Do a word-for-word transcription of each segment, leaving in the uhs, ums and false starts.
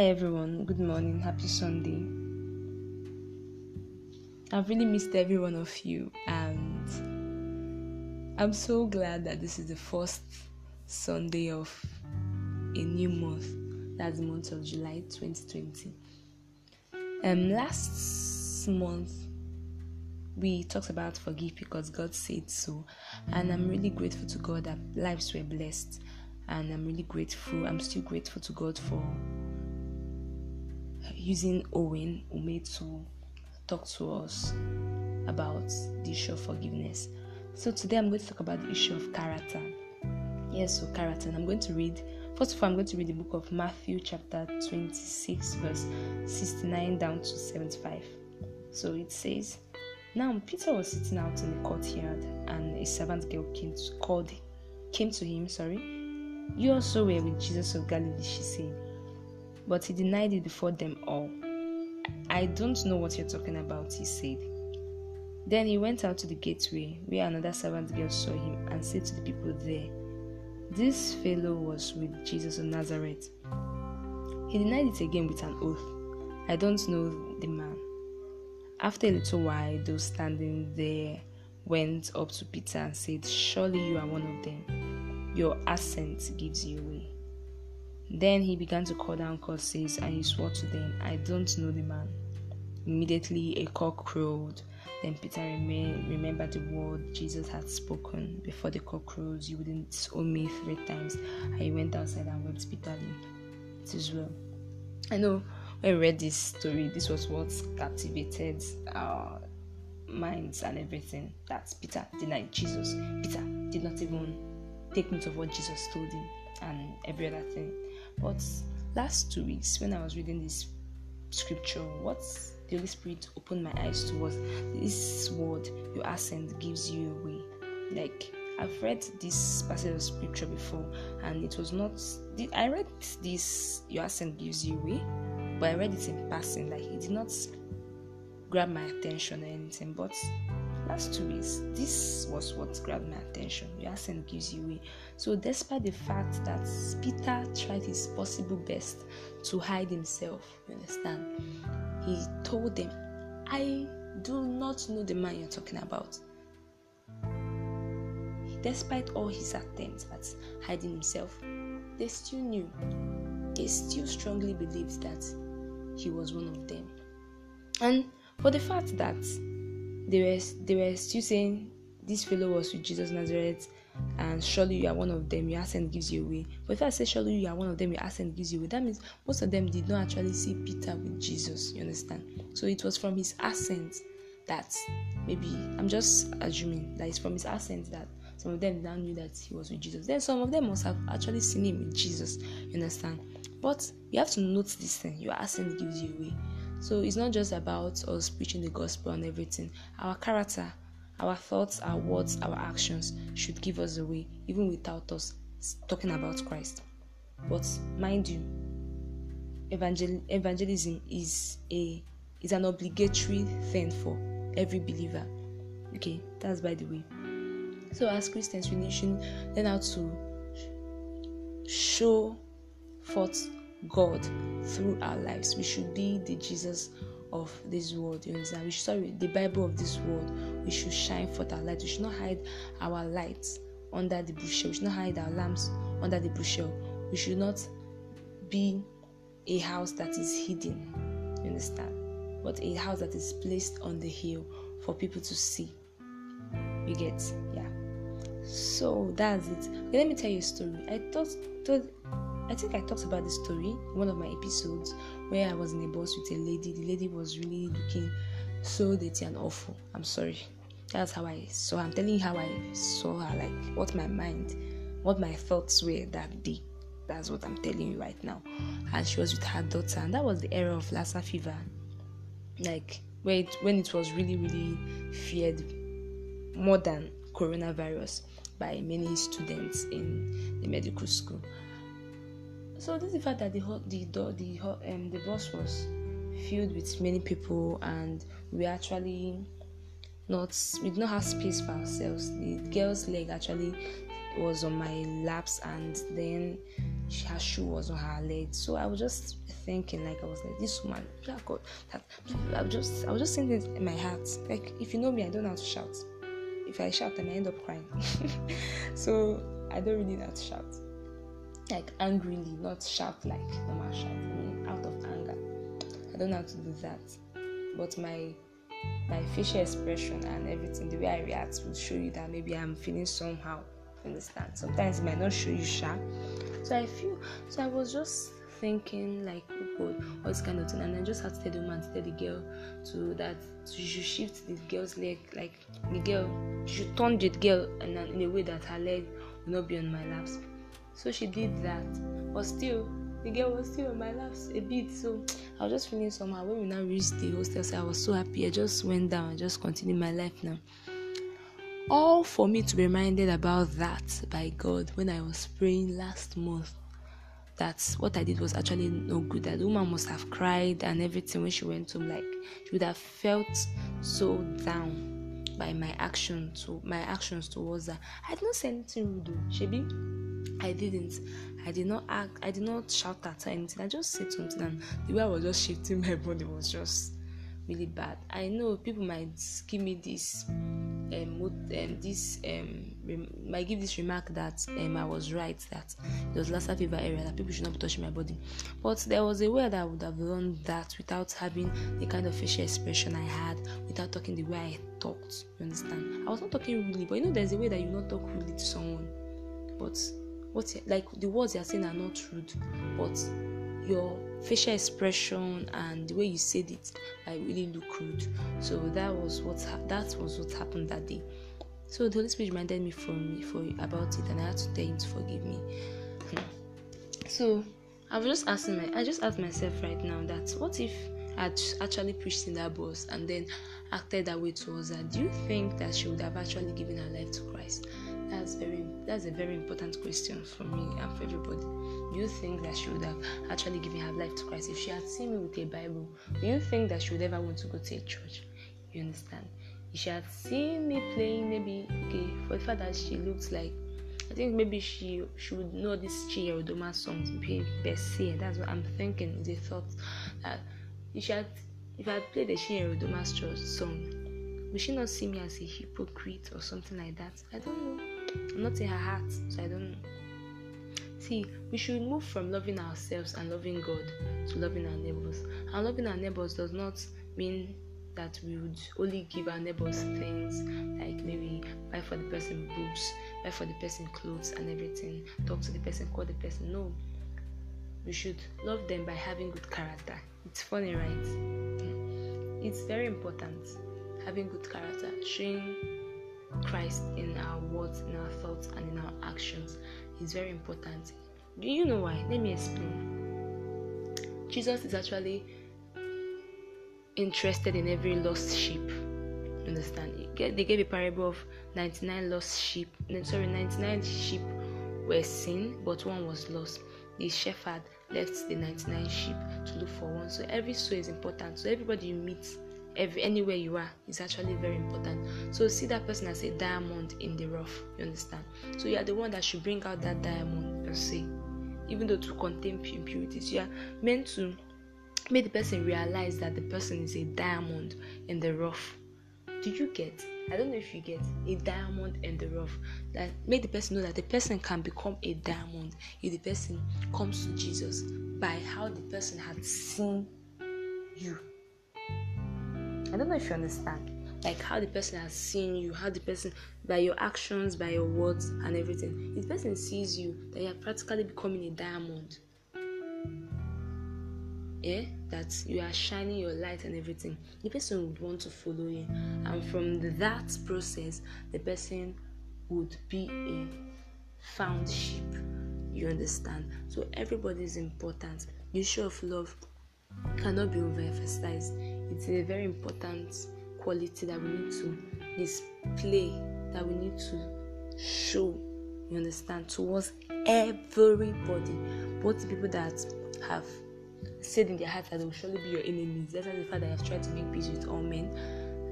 Hi everyone, good morning, happy Sunday. I've really missed every one of you, and I'm so glad that this is the first Sunday of a new month. That's the month of July twenty twenty. Um, last month we talked about forgive because God said so, and I'm really grateful to God that lives were blessed, and I'm really grateful. I'm still grateful to God for using Owen Ume to talk to us about the issue of forgiveness. So today I'm going to talk about the issue of character. Yes, so character. And I'm going to read, first of all, I'm going to read the book of Matthew chapter twenty-six verse sixty-nine down to seventy-five. So it says, "Now Peter was sitting out in the courtyard, and a servant girl came to, called, came to him, sorry. You also were with Jesus of Galilee, she said. But he denied it before them all. I don't know what you're talking about, he said. Then he went out to the gateway, where another servant girl saw him, and said to the people there, 'This fellow was with Jesus of Nazareth.' He denied it again with an oath, 'I don't know the man.' After a little while, those standing there went up to Peter and said, 'Surely you are one of them. Your accent gives you away.' Then he began to call down curses, and he swore to them, 'I don't know the man.' Immediately a cock crowed. Then Peter rem- remembered the word Jesus had spoken, 'Before the cock crows, you wouldn't disown me three times.' And he went outside and wept bitterly. It is well. I know when we read this story, this was what captivated our minds and everything. That Peter denied Jesus. Peter did not even take note of what Jesus told him and every other thing. But last two weeks, when I was reading this scripture, what the Holy Spirit opened my eyes to was this word, 'Your accent gives you away.' Like, I've read this passage of scripture before, and it was not, I read this, 'Your accent gives you away,' but I read it in passing. Like, it did not grab my attention or anything. But last two weeks, this was what grabbed my attention. 'Your accent gives you away.' So despite the fact that Peter tried his possible best to hide himself, you understand, he told them, 'I do not know the man you're talking about.' Despite all his attempts at hiding himself, they still knew, they still strongly believed that he was one of them. And for the fact that They were, they were still saying, 'This fellow was with Jesus of Nazareth, and surely you are one of them, your accent gives you away.' But if I say, 'Surely you are one of them, your accent gives you away,' that means most of them did not actually see Peter with Jesus, you understand? So it was from his accent that, maybe, I'm just assuming, that it's from his accent that some of them now knew that he was with Jesus. Then some of them must have actually seen him with Jesus, you understand? But you have to note this thing, 'Your accent gives you away.' So it's not just about us preaching the gospel and everything. Our character, our thoughts, our words, our actions should give us away, even without us talking about Christ. But mind you, evangel- evangelism is a is an obligatory thing for every believer. Okay, that's by the way. So as Christians, we should learn how to show forth God through our lives. We should be the Jesus of this world, you understand? We should, sorry, the Bible of this world. We should shine forth our light. We should not hide our lights under the bushel. We should not hide our lamps under the bushel. We should not be a house that is hidden, you understand? But a house that is placed on the hill for people to see. You get, yeah. So that's it. Okay, let me tell you a story. I thought, thought I think I talked about this story in one of my episodes, where I was in a bus with a lady. The lady was really looking so dirty and awful. I'm sorry. That's how I saw her. I'm telling you how I saw her, like what my mind, what my thoughts were that day. That's what I'm telling you right now. And she was with her daughter, and that was the era of Lassa fever. Like where it, when it was really, really feared more than coronavirus by many students in the medical school. So this is the fact that the the the um, the bus was filled with many people, and we actually not we did not have space for ourselves. The girl's leg actually was on my laps, and then she, her shoe was on her leg. So I was just thinking, like, I was like, this woman, yeah, God, that, I was just, I was just saying this in my heart. Like, if you know me, I don't know how to shout. If I shout, I may end up crying. So I don't really know how to shout. Like, angrily, not shout like normal shout. I mean, out of anger. I don't know how to do that. But my my facial expression and everything, the way I react, will show you that maybe I'm feeling somehow. Understand? Sometimes it might not show you sharp. So I feel. So I was just thinking, like, oh God, all this kind of thing, and I just had to tell the man, to tell the girl, to that she should shift the girl's leg, like the girl, she should turn the girl, and in a way that her leg will not be on my laps. So she did that, but still, the girl was still on my laps a bit. So I was just feeling somehow. When we now reached the hostel, so I was so happy. I just went down and just continued my life now. All for me to be reminded about that by God when I was praying last month. That's what I did was actually no good. That woman must have cried and everything when she went home. Like, she would have felt so down by my action to my actions towards her. I did not say anything rude, Shebi. I didn't. I did not act. I did not shout at her anything. I just said something, and the way I was just shifting my body was just really bad. I know people might give me this. Um, um, this um, rem- I give this remark that um, I was right, that it was Lassa fever area, that people should not be touching my body. But there was a way that I would have done that without having the kind of facial expression I had, without talking the way I talked. You understand? I was not talking rudely, but you know, there's a way that you not talk rudely to someone. But what, like, the words you are saying are not rude, but your facial expression and the way you said it, I really look rude. So that was what ha- that was what happened that day. So the Holy Spirit reminded me for me for about it, and I had to tell him to forgive me. So I was just asking my I just asked myself right now that what if I had actually preached in that bus and then acted that way towards her? Do you think that she would have actually given her life to Christ? That's very that's a very important question for me and for everybody. Do you think that she would have actually given her life to Christ if she had seen me with a Bible? Do you think that she would ever want to go to a church? You understand? If she had seen me playing, maybe, okay, for the fact that she looks like, I think maybe she she would know this Chinyere Udoma song, Bessie. That's what I'm thinking. Is a thought that if she had if I had played the Chinyere Udoma song, would she not see me as a hypocrite or something like that? I don't know. I'm not in her heart, so I don't know. See, we should move from loving ourselves and loving God to loving our neighbors. And loving our neighbors does not mean that we would only give our neighbors things, like maybe buy for the person books, buy for the person clothes and everything, talk to the person, call the person. No. We should love them by having good character. It's funny, right? It's very important, having good character, showing Christ in our words, in our thoughts, and in our actions is very important. Do you know why? Let me explain. Jesus is actually interested in every lost sheep. Understand? They gave a parable of ninety-nine lost sheep. Sorry, ninety-nine sheep were seen, but one was lost. The shepherd left the ninety-nine sheep to look for one. So every soul is important. So everybody you meet, Every, anywhere you are, is actually very important. So see that person as a diamond in the rough. You understand? So you are the one that should bring out that diamond per se, even though to contain impurities. You are meant to make the person realize that the person is a diamond in the rough. Do you get? I don't know if you get. A diamond in the rough. That make the person know that the person can become a diamond if the person comes to Jesus by how the person had seen you. I don't know if you understand, like how the person has seen you, how the person, by your actions, by your words and everything. If the person sees you, then you are practically becoming a diamond. Yeah, that you are shining your light and everything. The person would want to follow you, and from that process, the person would be a found sheep. You understand? So everybody is important. The issue of love cannot be overemphasized. It's a very important quality that we need to display, that we need to show, you understand, towards everybody. Both people that have said in their hearts that they will surely be your enemies, that's the fact that you have tried to make peace with all men,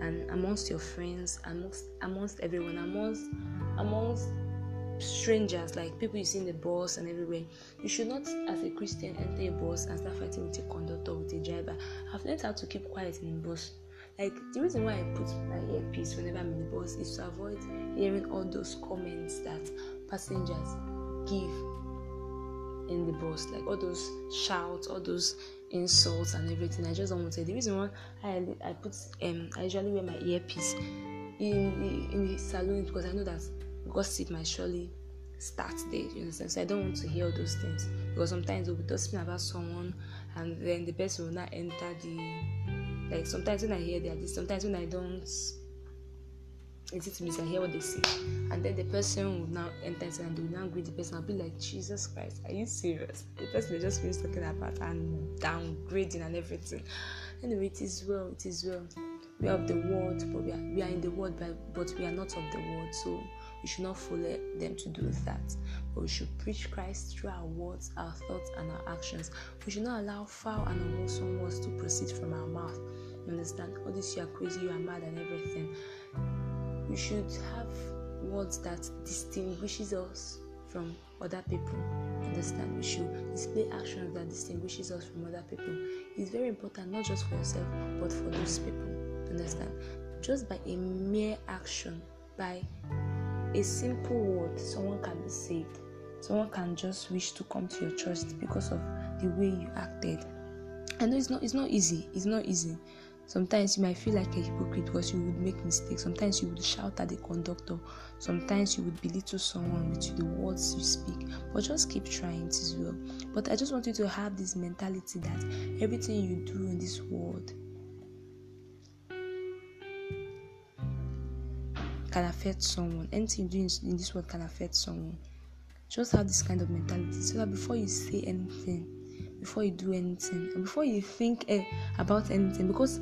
and amongst your friends, amongst amongst everyone, amongst amongst strangers, like people you see in the bus and everywhere. You should not, as a Christian, enter a bus and start fighting with a conductor, with a driver. I've learned how to keep quiet in the bus. Like, the reason why I put my earpiece whenever I'm in the bus is to avoid hearing all those comments that passengers give in the bus, like all those shouts, all those insults and everything. I just don't want to. The reason why I I put um I usually wear my earpiece in the in the saloon, because I know that gossip might surely start there. You understand? So I don't want to hear all those things, because sometimes they'll be gossiping about someone, and then the person will not enter the. Like sometimes when I hear that, sometimes when I don't. It's it means I hear what they say, and then the person will now enter and they will now greet the person. I'll be like, Jesus Christ, are you serious? The person they just finished talking about and downgrading and everything. Anyway, it is well, it is well. We are of the world, but we are, we are in the world, but, but we are not of the world, so we should not follow them to do that. But we should preach Christ through our words, our thoughts, and our actions. We should not allow foul and unwholesome words to proceed from our mouth. You understand? All this, you are crazy, you are mad, and everything. We should have words that distinguishes us from other people. Understand? We should display actions that distinguishes us from other people. It's very important, not just for yourself, but for those people. Understand? Just by a mere action, by a simple word, someone can be saved. Someone can just wish to come to your church because of the way you acted. I know it's not, it's not easy. It's not easy. Sometimes you might feel like a hypocrite because you would make mistakes. Sometimes you would shout at the conductor. Sometimes you would belittle someone with the words you speak. But just keep trying, it is well. But I just want you to have this mentality that everything you do in this world can affect someone. Anything you do in this world can affect someone. Just have this kind of mentality so that before you say anything, before you do anything, and before you think eh, about anything, because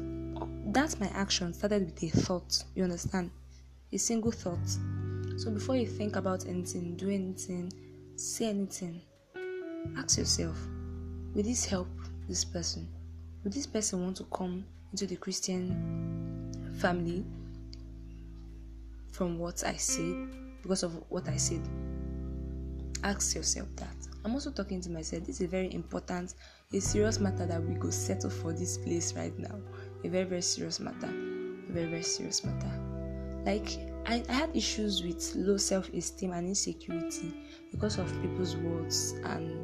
that's my action started with a thought. You understand? A single thought. So before you think about anything, do anything, say anything, ask yourself, will this help this person? Will this person want to come into the Christian family from what I said, because of what I said? Ask yourself that. I'm also talking to myself. This is a very important, a serious matter that we go settle for this place right now. A very, very serious matter. A very, very serious matter. Like, I, I had issues with low self-esteem and insecurity because of people's words and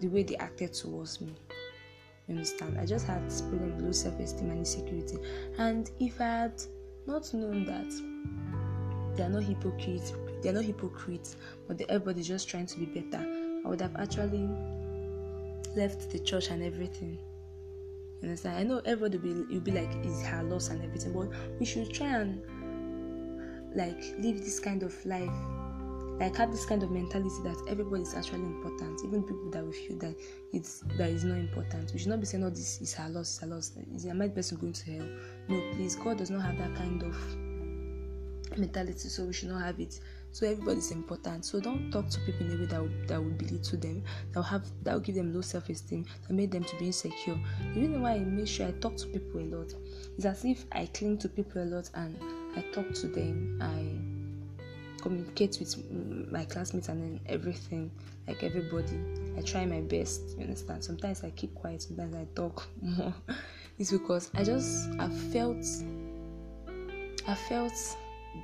the way they acted towards me. You understand? I just had this problem with low self-esteem and insecurity. And if I had not known that, they are not hypocrites, they are not hypocrites, but everybody's just trying to be better, I would have actually left the church and everything. You understand? I know everybody will be, will be like, it's her loss and everything, but we should try and like live this kind of life, like have this kind of mentality that everybody is actually important, even people that we feel that it's that is not important. We should not be saying, "Oh, this is her loss, it's her loss. Is a mad person going to hell?" No, please. God does not have that kind of mentality, so we should not have it. So everybody's important. So don't talk to people in a way that would, that would belittle them, that will have that will give them low self-esteem, that made them to be insecure. The reason why I make sure I talk to people a lot is as if I cling to people a lot and I talk to them. I communicate with my classmates and then everything, like everybody. I try my best. You understand? Sometimes I keep quiet. Sometimes I talk more. It's because I just I felt I felt.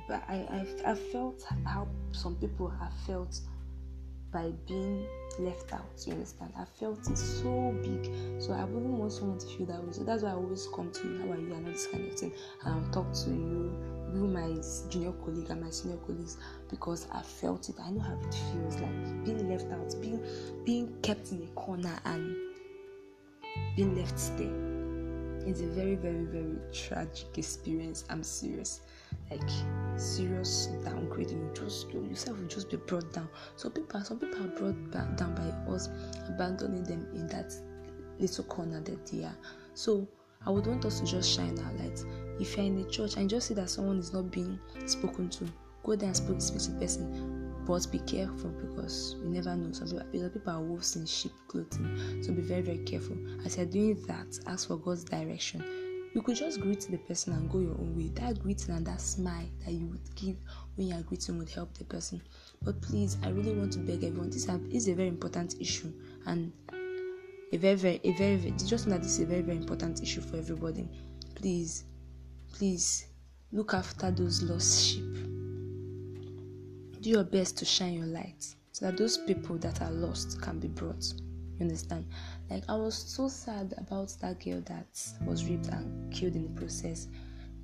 But I, I I felt how some people have felt by being left out. You understand? I felt it so big, so I wouldn't want someone to feel that way. So that's why I always come to you. How are you? And all this kind of thing. And I'll talk to you, you my junior colleague and my senior colleagues, because I felt it. I know how it feels like being left out, being being kept in a corner and being left there. It's a very, very, very tragic experience. I'm serious. Like, serious downgrading. Just yourself will just be brought down. So people, some people are brought down by us abandoning them in that little corner that they are. So I would want us to just shine our light. If you're in a church and just see that someone is not being spoken to, go there and speak to the person. But be careful, because you never know. Some people, people are wolves in sheep clothing. So be very, very careful. As you're doing that, ask for God's direction. You could just greet the person and go your own way. That greeting and that smile that you would give when you are greeting would help the person. But please, I really want to beg everyone, this is a very important issue, and a very, very, a very, very just know that this is a very, very important issue for everybody. Please, please look after those lost sheep. Do your best to shine your light so that those people that are lost can be brought. You understand? Like, I was so sad about that girl that was raped and killed in the process,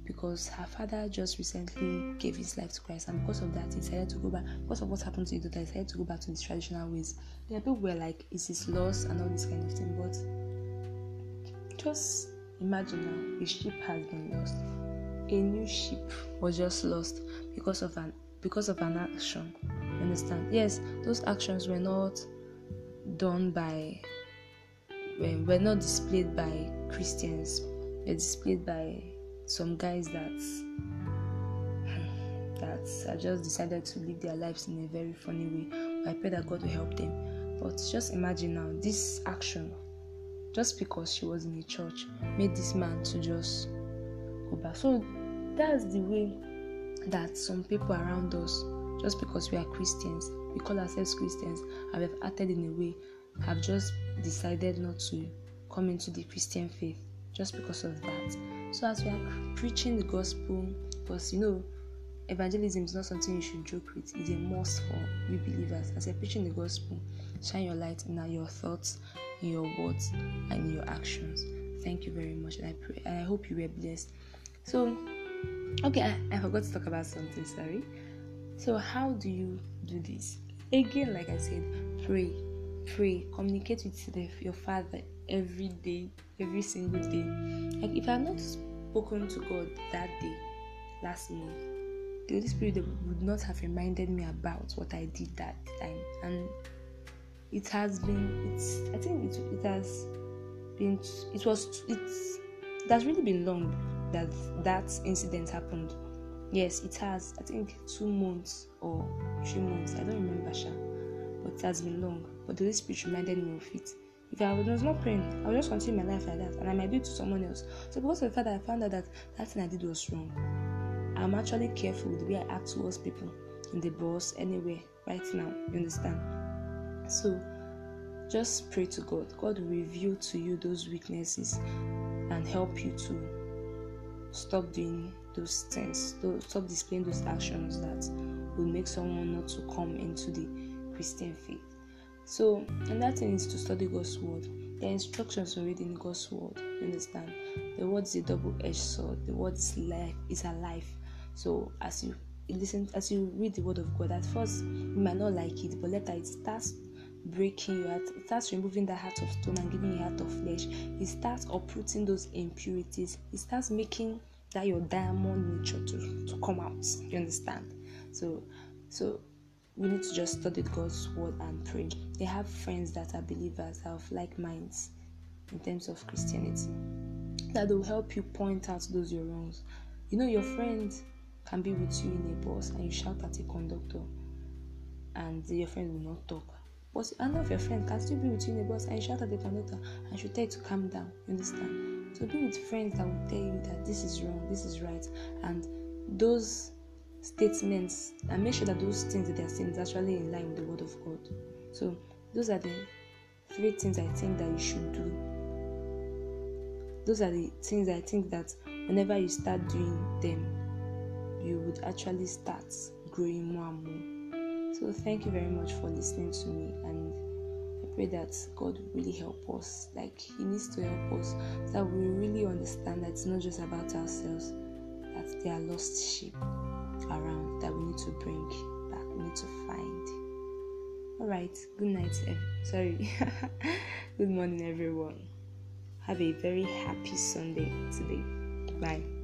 because her father just recently gave his life to Christ, and because of that he decided to go back, because of what happened to his daughter, he decided to go back to his traditional ways. There are people who were like, is his loss and all this kind of thing, but just imagine now, a sheep has been lost. A new sheep was just lost because of an because of an action. You understand? Yes, those actions were not done by were not displayed by Christians. They're displayed by some guys that that are just decided to live their lives in a very funny way. But I pray that God will help them. But just imagine now, this action, just because she was in a church, made this man to just go back. So that's the way that some people around us, just because we are Christians, we call ourselves Christians, and we have acted in a way, have just decided not to come into the Christian faith just because of that. So as we are preaching the gospel, because you know, evangelism is not something you should joke with, it's a must for we believers. As you're preaching the gospel, shine your light in your thoughts, in your words, and in your actions. Thank you very much, and I pray, and I hope you were blessed. So, okay, I, I forgot to talk about something, sorry. So how do you do this? Again, like I said, pray, pray, communicate with the, your father every day, every single day. Like, if I have not spoken to God that day, last month, the Holy Spirit would not have reminded me about what I did that time, and it has been, it's, I think it, it has been, it was, it's, it has really been long that that incident happened. Yes, it has, I think two months or three months, I don't remember, Sha, but it has been long. But the Holy Spirit reminded me of it. If I was not praying, I would just continue my life like that, and I might do it to someone else. So because of the fact that I found out that that thing I did was wrong, I'm actually careful with the way I act towards people, in the bus, anywhere, right now, you understand? So just pray to God. God will reveal to you those weaknesses and help you to stop doing those things, stop displaying those actions that will make someone not to come into the Christian faith. So, and that thing is to study God's word. There are instructions on reading God's word, you understand? The word is a double-edged sword. The word is life, is alive. So as you listen, as you read the word of God, at first you might not like it, but later it starts breaking your heart, it starts removing that heart of stone and giving you heart of flesh. It starts uprooting those impurities. It starts making that your diamond nature to, to come out. You understand? So, so we need to just study God's word and pray. They have friends that are believers, that are of like minds in terms of Christianity, that will help you point out those your wrongs. You know, your friend can be with you in a bus and you shout at a conductor, and your friend will not talk. But another of your friends can still be with you in the bus and you shout at the conductor and should tell you to calm down. You understand? So be with friends that will tell you that this is wrong, this is right, and those statements, and make sure that those things that they are saying is actually in line with the word of God. So those are the three things I think that you should do. Those are the things I think that whenever you start doing them, you would actually start growing more and more. So thank you very much for listening to me, and I pray that God will really help us. Like, He needs to help us so that we really understand that it's not just about ourselves, that there are lost sheep around that we need to bring back, we need to find. Alright, good night, ev- sorry, good morning everyone. Have a very happy Sunday today. Bye.